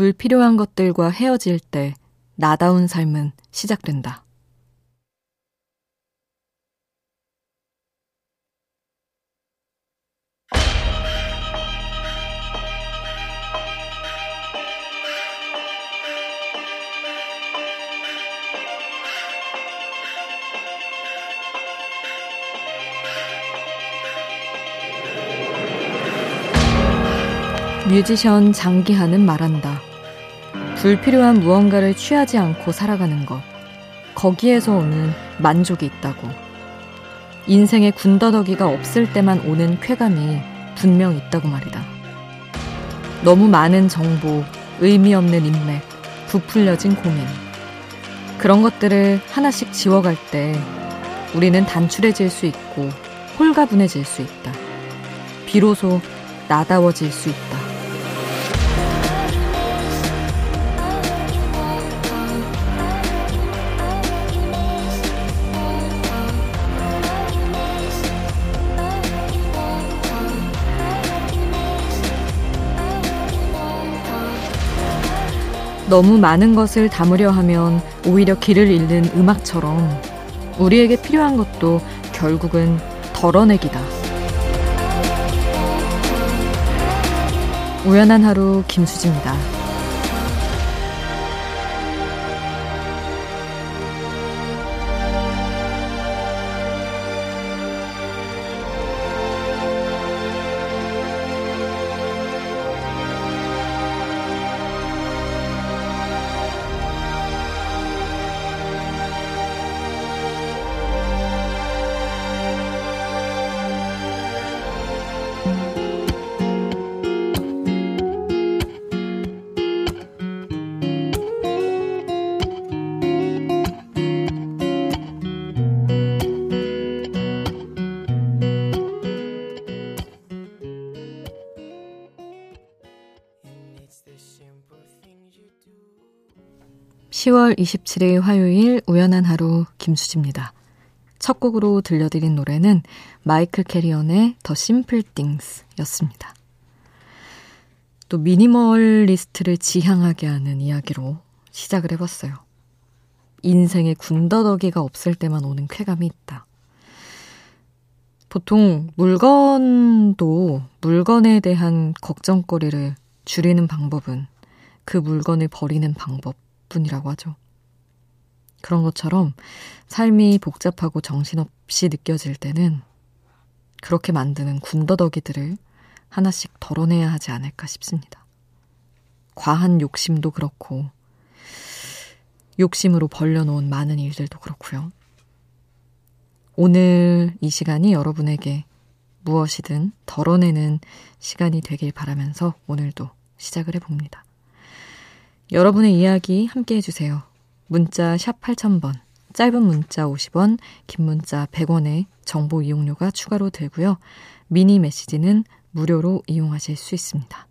불필요한 것들과 헤어질 때 나다운 삶은 시작된다. 뮤지션 장기하는 말한다. 불필요한 무언가를 취하지 않고 살아가는 것, 거기에서 오는 만족이 있다고. 인생에 군더더기가 없을 때만 오는 쾌감이 분명 있다고 말이다. 너무 많은 정보, 의미 없는 인맥, 부풀려진 고민, 그런 것들을 하나씩 지워갈 때 우리는 단출해질 수 있고 홀가분해질 수 있다. 비로소 나다워질 수 있다. 너무 많은 것을 담으려 하면 오히려 길을 잃는 음악처럼 우리에게 필요한 것도 결국은 덜어내기다. 우연한 하루 김수지입니다. 10월 27일 화요일 우연한 하루 김수지입니다. 첫 곡으로 들려드린 노래는 마이클 캐리언의 더 심플 띵스 였습니다. 또 미니멀리스트를 지향하게 하는 이야기로 시작을 해봤어요. 인생에 군더더기가 없을 때만 오는 쾌감이 있다. 보통 물건도 물건에 대한 걱정거리를 줄이는 방법은 그 물건을 버리는 방법 뿐이라고 하죠. 그런 것처럼 삶이 복잡하고 정신없이 느껴질 때는 그렇게 만드는 군더더기들을 하나씩 덜어내야 하지 않을까 싶습니다. 과한 욕심도 그렇고 욕심으로 벌려놓은 많은 일들도 그렇고요. 오늘 이 시간이 여러분에게 무엇이든 덜어내는 시간이 되길 바라면서 오늘도 시작을 해봅니다. 여러분의 이야기 함께 해주세요. 문자 샵 8000번, 짧은 문자 50원, 긴 문자 100원에 정보 이용료가 추가로 들고요. 미니 메시지는 무료로 이용하실 수 있습니다.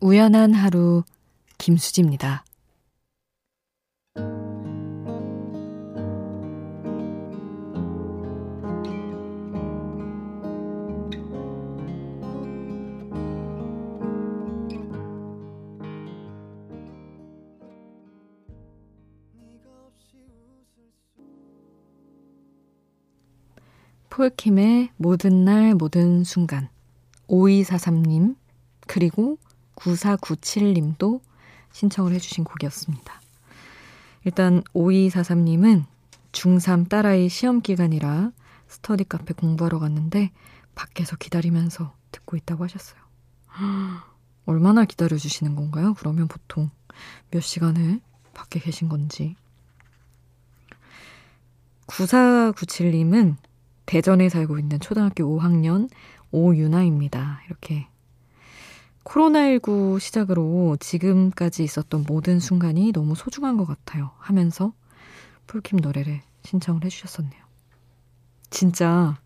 우연한 하루 김수지입니다. '폴킴의 모든 날 모든 순간' 5243님 그리고 9497님도 신청을 해주신 곡이었습니다. 일단 5243님은 중3 딸아이 시험기간이라 스터디 카페 공부하러 갔는데 밖에서 기다리면서 듣고 있다고 하셨어요. 얼마나 기다려주시는 건가요? 그러면 보통 몇 시간을 밖에 계신 건지. 9497님은 대전에 살고 있는 초등학교 5학년 오유나입니다. 이렇게 코로나19 시작으로 지금까지 있었던 모든 순간이 너무 소중한 것 같아요 하면서 폴킴 노래를 신청을 해주셨었네요. 진짜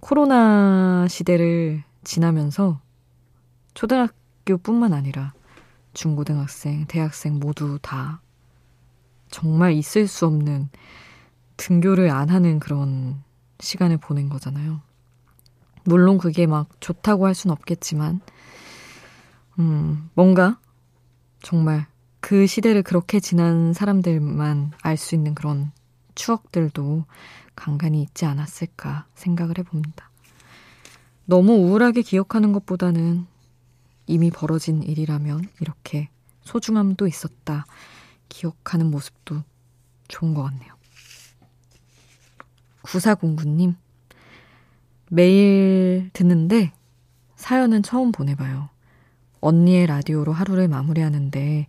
코로나 시대를 지나면서 초등학교뿐만 아니라 중고등학생, 대학생 모두 다 정말 있을 수 없는 등교를 안 하는 그런 시간을 보낸 거잖아요. 물론 그게 막 좋다고 할 순 없겠지만 뭔가 정말 그 시대를 그렇게 지난 사람들만 알 수 있는 그런 추억들도 간간히 있지 않았을까 생각을 해봅니다. 너무 우울하게 기억하는 것보다는 이미 벌어진 일이라면 이렇게 소중함도 있었다 기억하는 모습도 좋은 것 같네요. 9409님, 매일 듣는데 사연은 처음 보내봐요. 언니의 라디오로 하루를 마무리하는데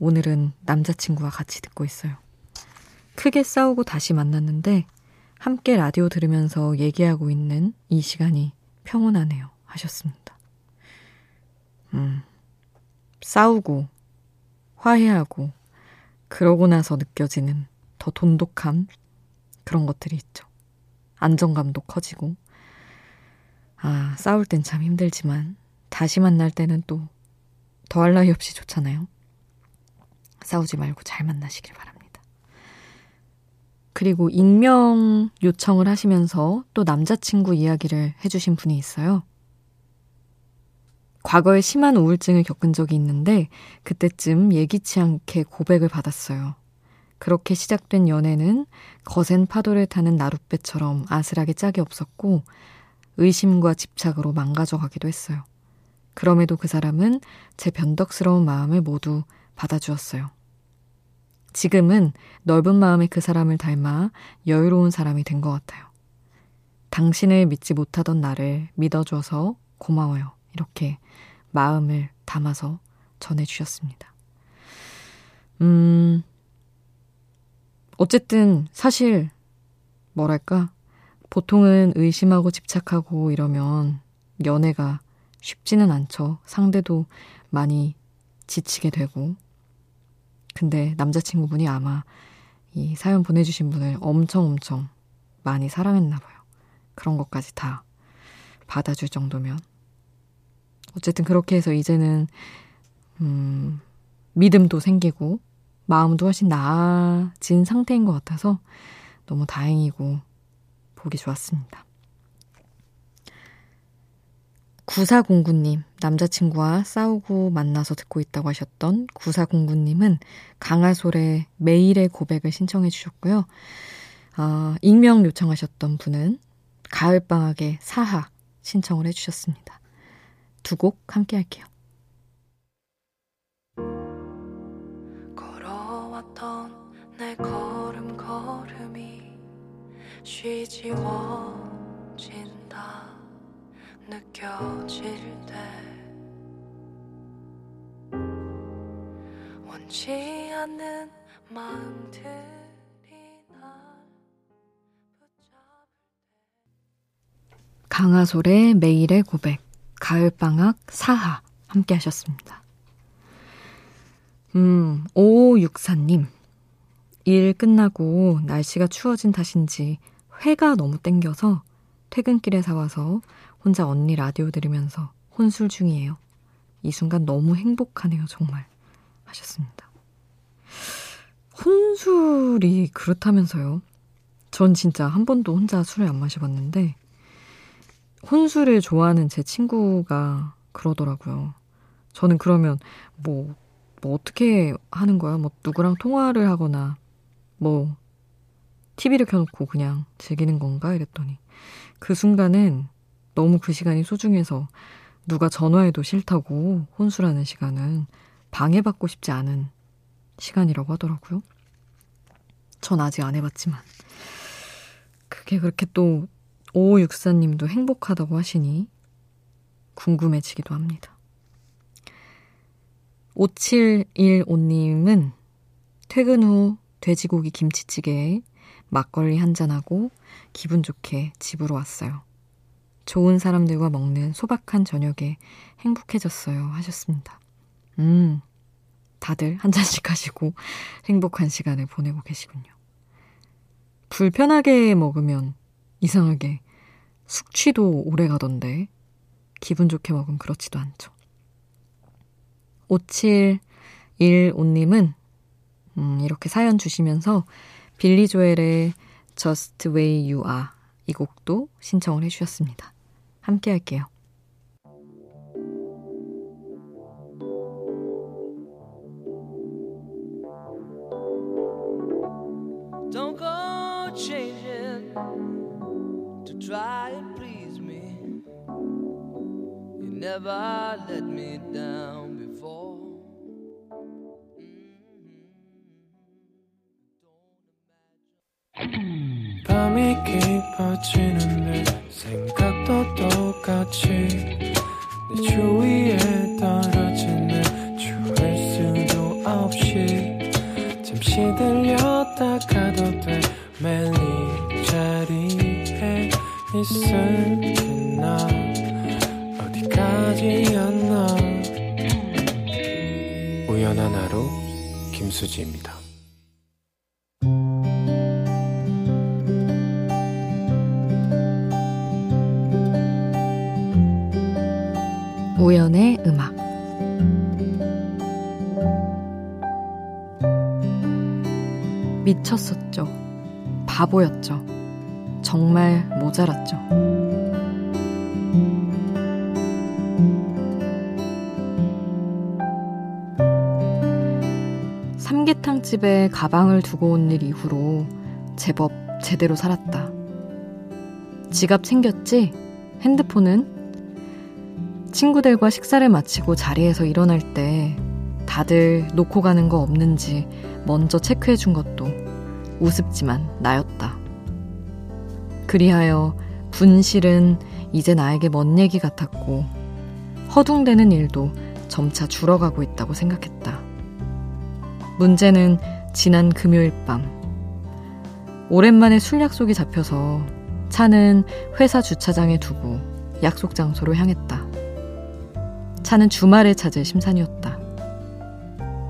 오늘은 남자친구와 같이 듣고 있어요. 크게 싸우고 다시 만났는데 함께 라디오 들으면서 얘기하고 있는 이 시간이 평온하네요 하셨습니다. 싸우고 화해하고 그러고 나서 느껴지는 더 돈독함, 그런 것들이 있죠. 안정감도 커지고. 아, 싸울 땐 참 힘들지만 다시 만날 때는 또 더할 나위 없이 좋잖아요. 싸우지 말고 잘 만나시길 바랍니다. 그리고 익명 요청을 하시면서 또 남자친구 이야기를 해주신 분이 있어요. 과거에 심한 우울증을 겪은 적이 있는데 그때쯤 예기치 않게 고백을 받았어요. 그렇게 시작된 연애는 거센 파도를 타는 나룻배처럼 아슬하게 짝이 없었고 의심과 집착으로 망가져가기도 했어요. 그럼에도 그 사람은 제 변덕스러운 마음을 모두 받아주었어요. 지금은 넓은 마음의 그 사람을 닮아 여유로운 사람이 된 것 같아요. 당신을 믿지 못하던 나를 믿어줘서 고마워요. 이렇게 마음을 담아서 전해주셨습니다. 어쨌든 사실 뭐랄까, 보통은 의심하고 집착하고 이러면 연애가 쉽지는 않죠. 상대도 많이 지치게 되고. 근데 남자친구분이 아마 이 사연 보내주신 분을 엄청 많이 사랑했나 봐요. 그런 것까지 다 받아줄 정도면. 어쨌든 그렇게 해서 이제는 믿음도 생기고 마음도 훨씬 나아진 상태인 것 같아서 너무 다행이고 보기 좋았습니다. 9409님, 남자친구와 싸우고 만나서 듣고 있다고 하셨던 9409님은 강하솔의 매일의 고백을 신청해 주셨고요. 익명 요청하셨던 분은 가을방학의 사하 신청을 해주셨습니다. 두 곡 함께 할게요. 걸어왔던 내 걸음걸음이 쉬지워진다 느껴질 때 원치 않는 마음들이 날 붙잡을 때. 강하솔의 매일의 고백, 가을방학 사하 함께 하셨습니다. 5564님, 일 끝나고 날씨가 추워진 탓인지 회가 너무 땡겨서 퇴근길에 사와서 혼자 언니 라디오 들으면서 혼술 중이에요. 이 순간 너무 행복하네요 정말 하셨습니다. 혼술이 그렇다면서요. 전 진짜 한 번도 혼자 술을 안 마셔봤는데 혼술을 좋아하는 제 친구가 그러더라고요. 저는 그러면 뭐 어떻게 하는 거야? 뭐 누구랑 통화를 하거나 뭐 TV를 켜놓고 그냥 즐기는 건가? 이랬더니 그 순간은 너무 그 시간이 소중해서 누가 전화해도 싫다고 혼술하는 시간은 방해받고 싶지 않은 시간이라고 하더라고요. 전 아직 안 해봤지만 그게 그렇게 또 5564님도 행복하다고 하시니 궁금해지기도 합니다. 5715님은 퇴근 후 돼지고기 김치찌개에 막걸리 한잔하고 기분 좋게 집으로 왔어요. 좋은 사람들과 먹는 소박한 저녁에 행복해졌어요 하셨습니다. 다들 한 잔씩 하시고 행복한 시간을 보내고 계시군요. 불편하게 먹으면 이상하게 숙취도 오래 가던데 기분 좋게 먹으면 그렇지도 않죠. 5715님은 이렇게 사연 주시면서 빌리 조엘의 Just Way You Are 이 곡도 신청을 해주셨습니다. 함께 할게요. Don't go changing to try and please me. You never let me down before. 밤이 깊어지는데 생각도 똑같이 내 주위에 떨어진 내 추울 수도 없이 잠시 들렸다 가도 돼 매일 이 자리에 있을게나 어디까지였나. 우연한 하루 김수지입니다. 5연의 음악. 미쳤었죠. 바보였죠. 정말 모자랐죠. 삼계탕집에 가방을 두고 온 일 이후로 제법 제대로 살았다. 지갑 챙겼지? 핸드폰은? 친구들과 식사를 마치고 자리에서 일어날 때 다들 놓고 가는 거 없는지 먼저 체크해 준 것도 우습지만 나였다. 그리하여 분실은 이제 나에게 먼 얘기 같았고 허둥대는 일도 점차 줄어가고 있다고 생각했다. 문제는 지난 금요일 밤 오랜만에 술 약속이 잡혀서 차는 회사 주차장에 두고 약속 장소로 향했다. 차는 주말에 찾을 심산이었다.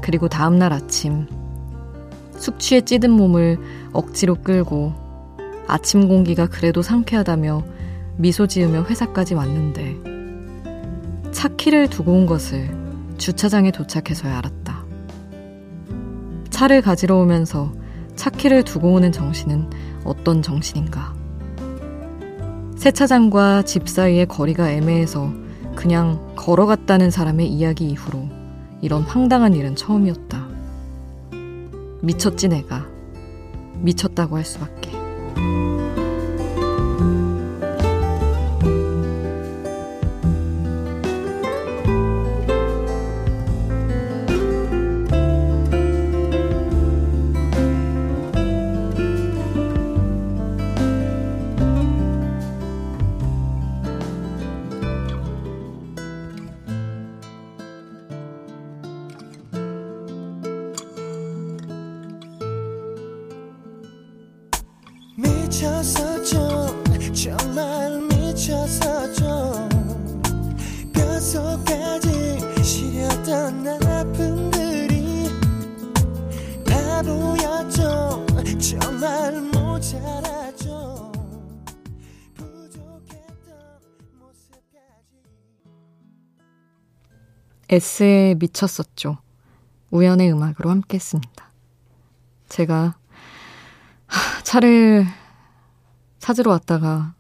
그리고 다음날 아침 숙취에 찌든 몸을 억지로 끌고 아침 공기가 그래도 상쾌하다며 미소 지으며 회사까지 왔는데 차 키를 두고 온 것을 주차장에 도착해서야 알았다. 차를 가지러 오면서 차 키를 두고 오는 정신은 어떤 정신인가. 세차장과 집 사이의 거리가 애매해서 그냥 걸어갔다는 사람의 이야기 이후로 이런 황당한 일은 처음이었다. 미쳤지 내가. 미쳤다고 할 수밖에. 미쳤었죠. 정말 미쳤었죠. 뼛속까지 시렸던 아픔들이 바보였죠. 정말 모자랐죠. 부족했던 모습까지. S에 미쳤었죠. 우연의 음악으로 함께했습니다. 제가 차를 찾으러 왔다가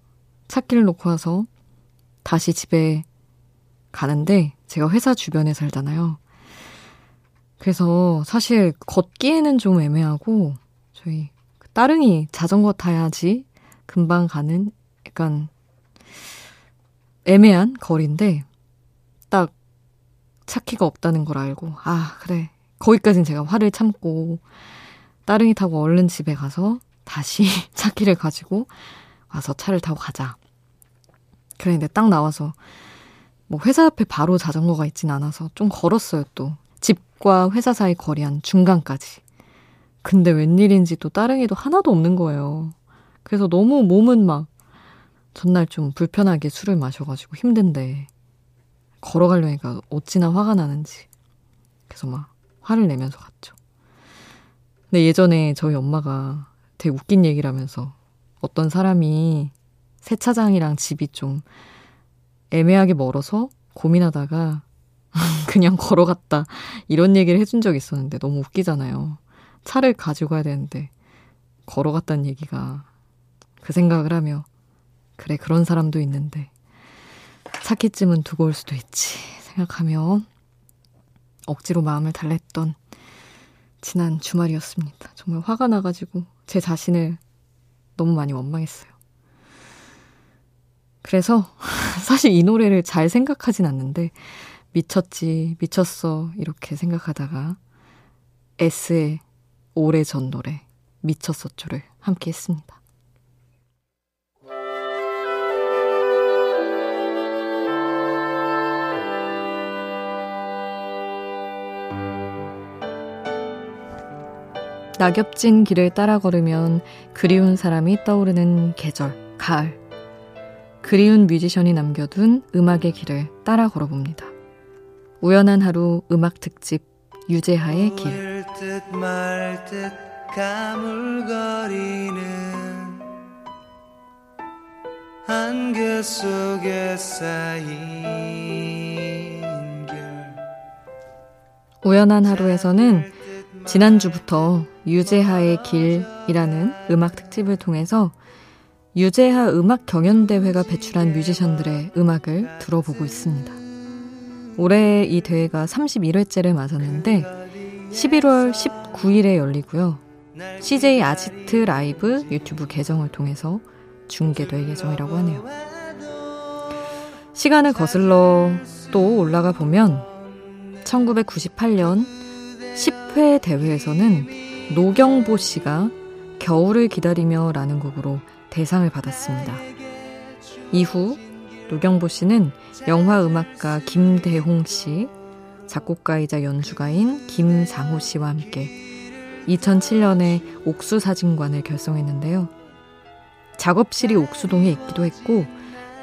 차키를 놓고 와서 다시 집에 가는데 제가 회사 주변에 살잖아요. 그래서 사실 걷기에는 좀 애매하고 저희 따릉이 자전거 타야지 금방 가는 약간 애매한 거리인데 딱 차키가 없다는 걸 알고 아 그래 거기까진 제가 화를 참고 따릉이 타고 얼른 집에 가서 다시 차키를 가지고 와서 차를 타고 가자. 그런데 딱 나와서 뭐 회사 앞에 바로 자전거가 있진 않아서 좀 걸었어요 또. 집과 회사 사이 거리 한 중간까지. 근데 웬일인지 또 따릉이도 하나도 없는 거예요. 그래서 너무 몸은 막 전날 좀 불편하게 술을 마셔가지고 힘든데 걸어가려니까 어찌나 화가 나는지 그래서 막 화를 내면서 갔죠. 근데 예전에 저희 엄마가 되게 웃긴 얘기를 하면서 어떤 사람이 세차장이랑 집이 좀 애매하게 멀어서 고민하다가 그냥 걸어갔다 이런 얘기를 해준 적이 있었는데 너무 웃기잖아요. 차를 가지고 가야 되는데 걸어갔다는 얘기가 그 생각을 하며 그래 그런 사람도 있는데 차키쯤은 두고 올 수도 있지 생각하며 억지로 마음을 달랬던 지난 주말이었습니다. 정말 화가 나가지고 제 자신을 너무 많이 원망했어요. 그래서 사실 이 노래를 잘 생각하진 않는데 미쳤지 미쳤어 이렇게 생각하다가 S의 오래전 노래 미쳤었죠를 함께 했습니다. 낙엽진 길을 따라 걸으면 그리운 사람이 떠오르는 계절, 가을. 그리운 뮤지션이 남겨둔 음악의 길을 따라 걸어봅니다. 우연한 하루 음악 특집 유재하의 길. 울 듯 말 듯 가물거리는 안개 속에 쌓인 별. 우연한 하루에서는 지난주부터 유재하의 길이라는 음악 특집을 통해서 유재하 음악 경연대회가 배출한 뮤지션들의 음악을 들어보고 있습니다. 올해 이 대회가 31회째를 맞았는데 11월 19일에 열리고요. CJ 아지트 라이브 유튜브 계정을 통해서 중계될 예정이라고 하네요. 시간을 거슬러 또 올라가 보면 1998년 10회 대회에서는 노경보 씨가 겨울을 기다리며 라는 곡으로 대상을 받았습니다. 이후 노경보 씨는 영화음악가 김대홍 씨, 작곡가이자 연주가인 김상호 씨와 함께 2007년에 옥수사진관을 결성했는데요. 작업실이 옥수동에 있기도 했고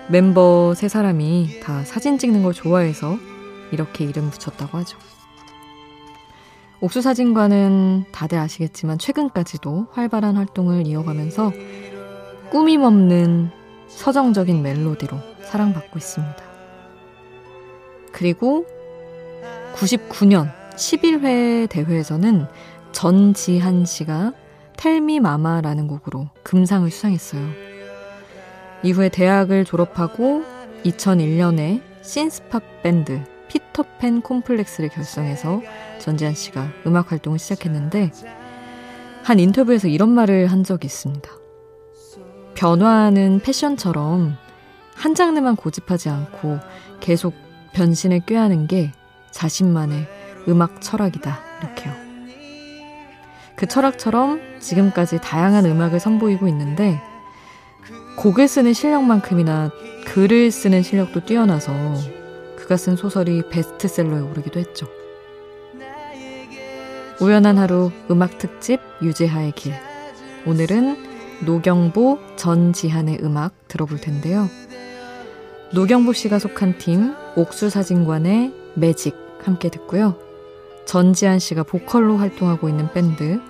멤버 3사람이 다 사진 찍는 걸 좋아해서 이렇게 이름 붙였다고 하죠. 옥수사진관은 다들 아시겠지만 최근까지도 활발한 활동을 이어가면서 꾸밈없는 서정적인 멜로디로 사랑받고 있습니다. 그리고 99년 11회 대회에서는 전지한 씨가 텔미 마마라는 곡으로 금상을 수상했어요. 이후에 대학을 졸업하고 2001년에 신스팝 밴드 피터팬 콤플렉스를 결성해서 전지한 씨가 음악 활동을 시작했는데 한 인터뷰에서 이런 말을 한 적이 있습니다. 변화하는 패션처럼 한 장르만 고집하지 않고 계속 변신을 꾀하는 게 자신만의 음악 철학이다. 이렇게요. 그 철학처럼 지금까지 다양한 음악을 선보이고 있는데 곡을 쓰는 실력만큼이나 글을 쓰는 실력도 뛰어나서 그가 쓴 소설이 베스트셀러에 오르기도 했죠. 우연한 하루 음악특집 유재하의 길. 오늘은 노경보, 전지한의 음악 들어볼 텐데요. 노경보 씨가 속한 팀 옥수사진관의 매직 함께 듣고요. 전지한 씨가 보컬로 활동하고 있는 밴드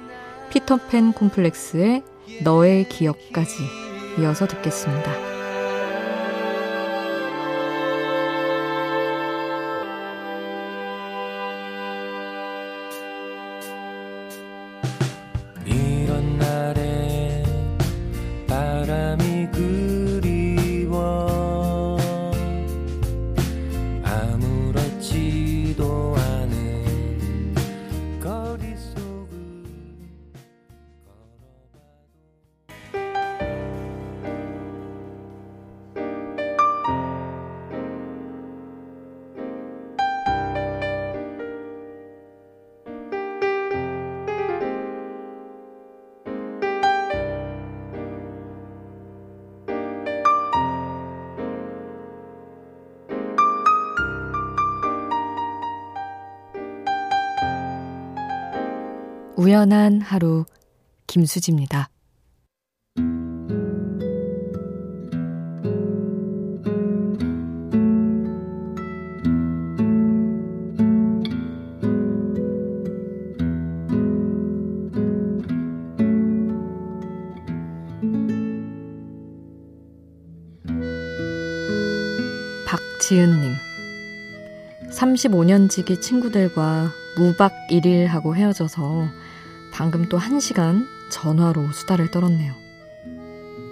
피터팬 콤플렉스의 너의 기억까지 이어서 듣겠습니다. 우연한 하루 김수지입니다. 지은님. 35년지기 친구들과 무박 1일 하고 헤어져서 방금 또 1시간 전화로 수다를 떨었네요.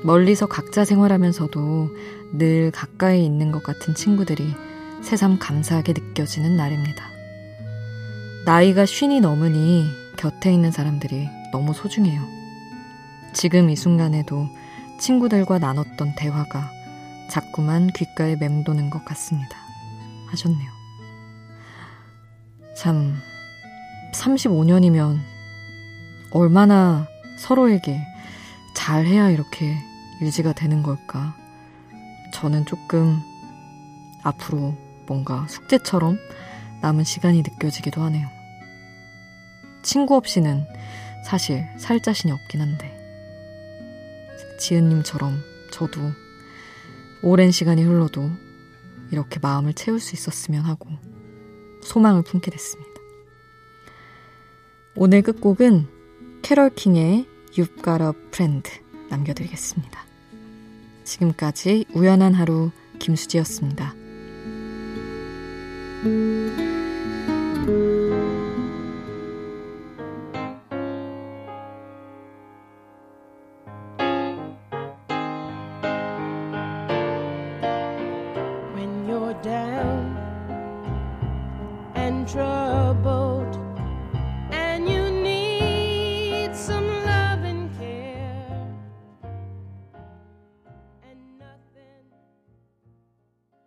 멀리서 각자 생활하면서도 늘 가까이 있는 것 같은 친구들이 새삼 감사하게 느껴지는 날입니다. 나이가 50이 넘으니 곁에 있는 사람들이 너무 소중해요. 지금 이 순간에도 친구들과 나눴던 대화가 자꾸만 귓가에 맴도는 것 같습니다. 하셨네요. 참, 35년이면 얼마나 서로에게 잘해야 이렇게 유지가 되는 걸까. 저는 조금 앞으로 뭔가 숙제처럼 남은 시간이 느껴지기도 하네요. 친구 없이는 사실 살 자신이 없긴 한데, 지은님처럼 저도 오랜 시간이 흘러도 이렇게 마음을 채울 수 있었으면 하고 소망을 품게 됐습니다. 오늘 끝곡은 캐럴킹의 You've Got a Friend 남겨드리겠습니다. 지금까지 우연한 하루 김수지였습니다. When you're down and trouble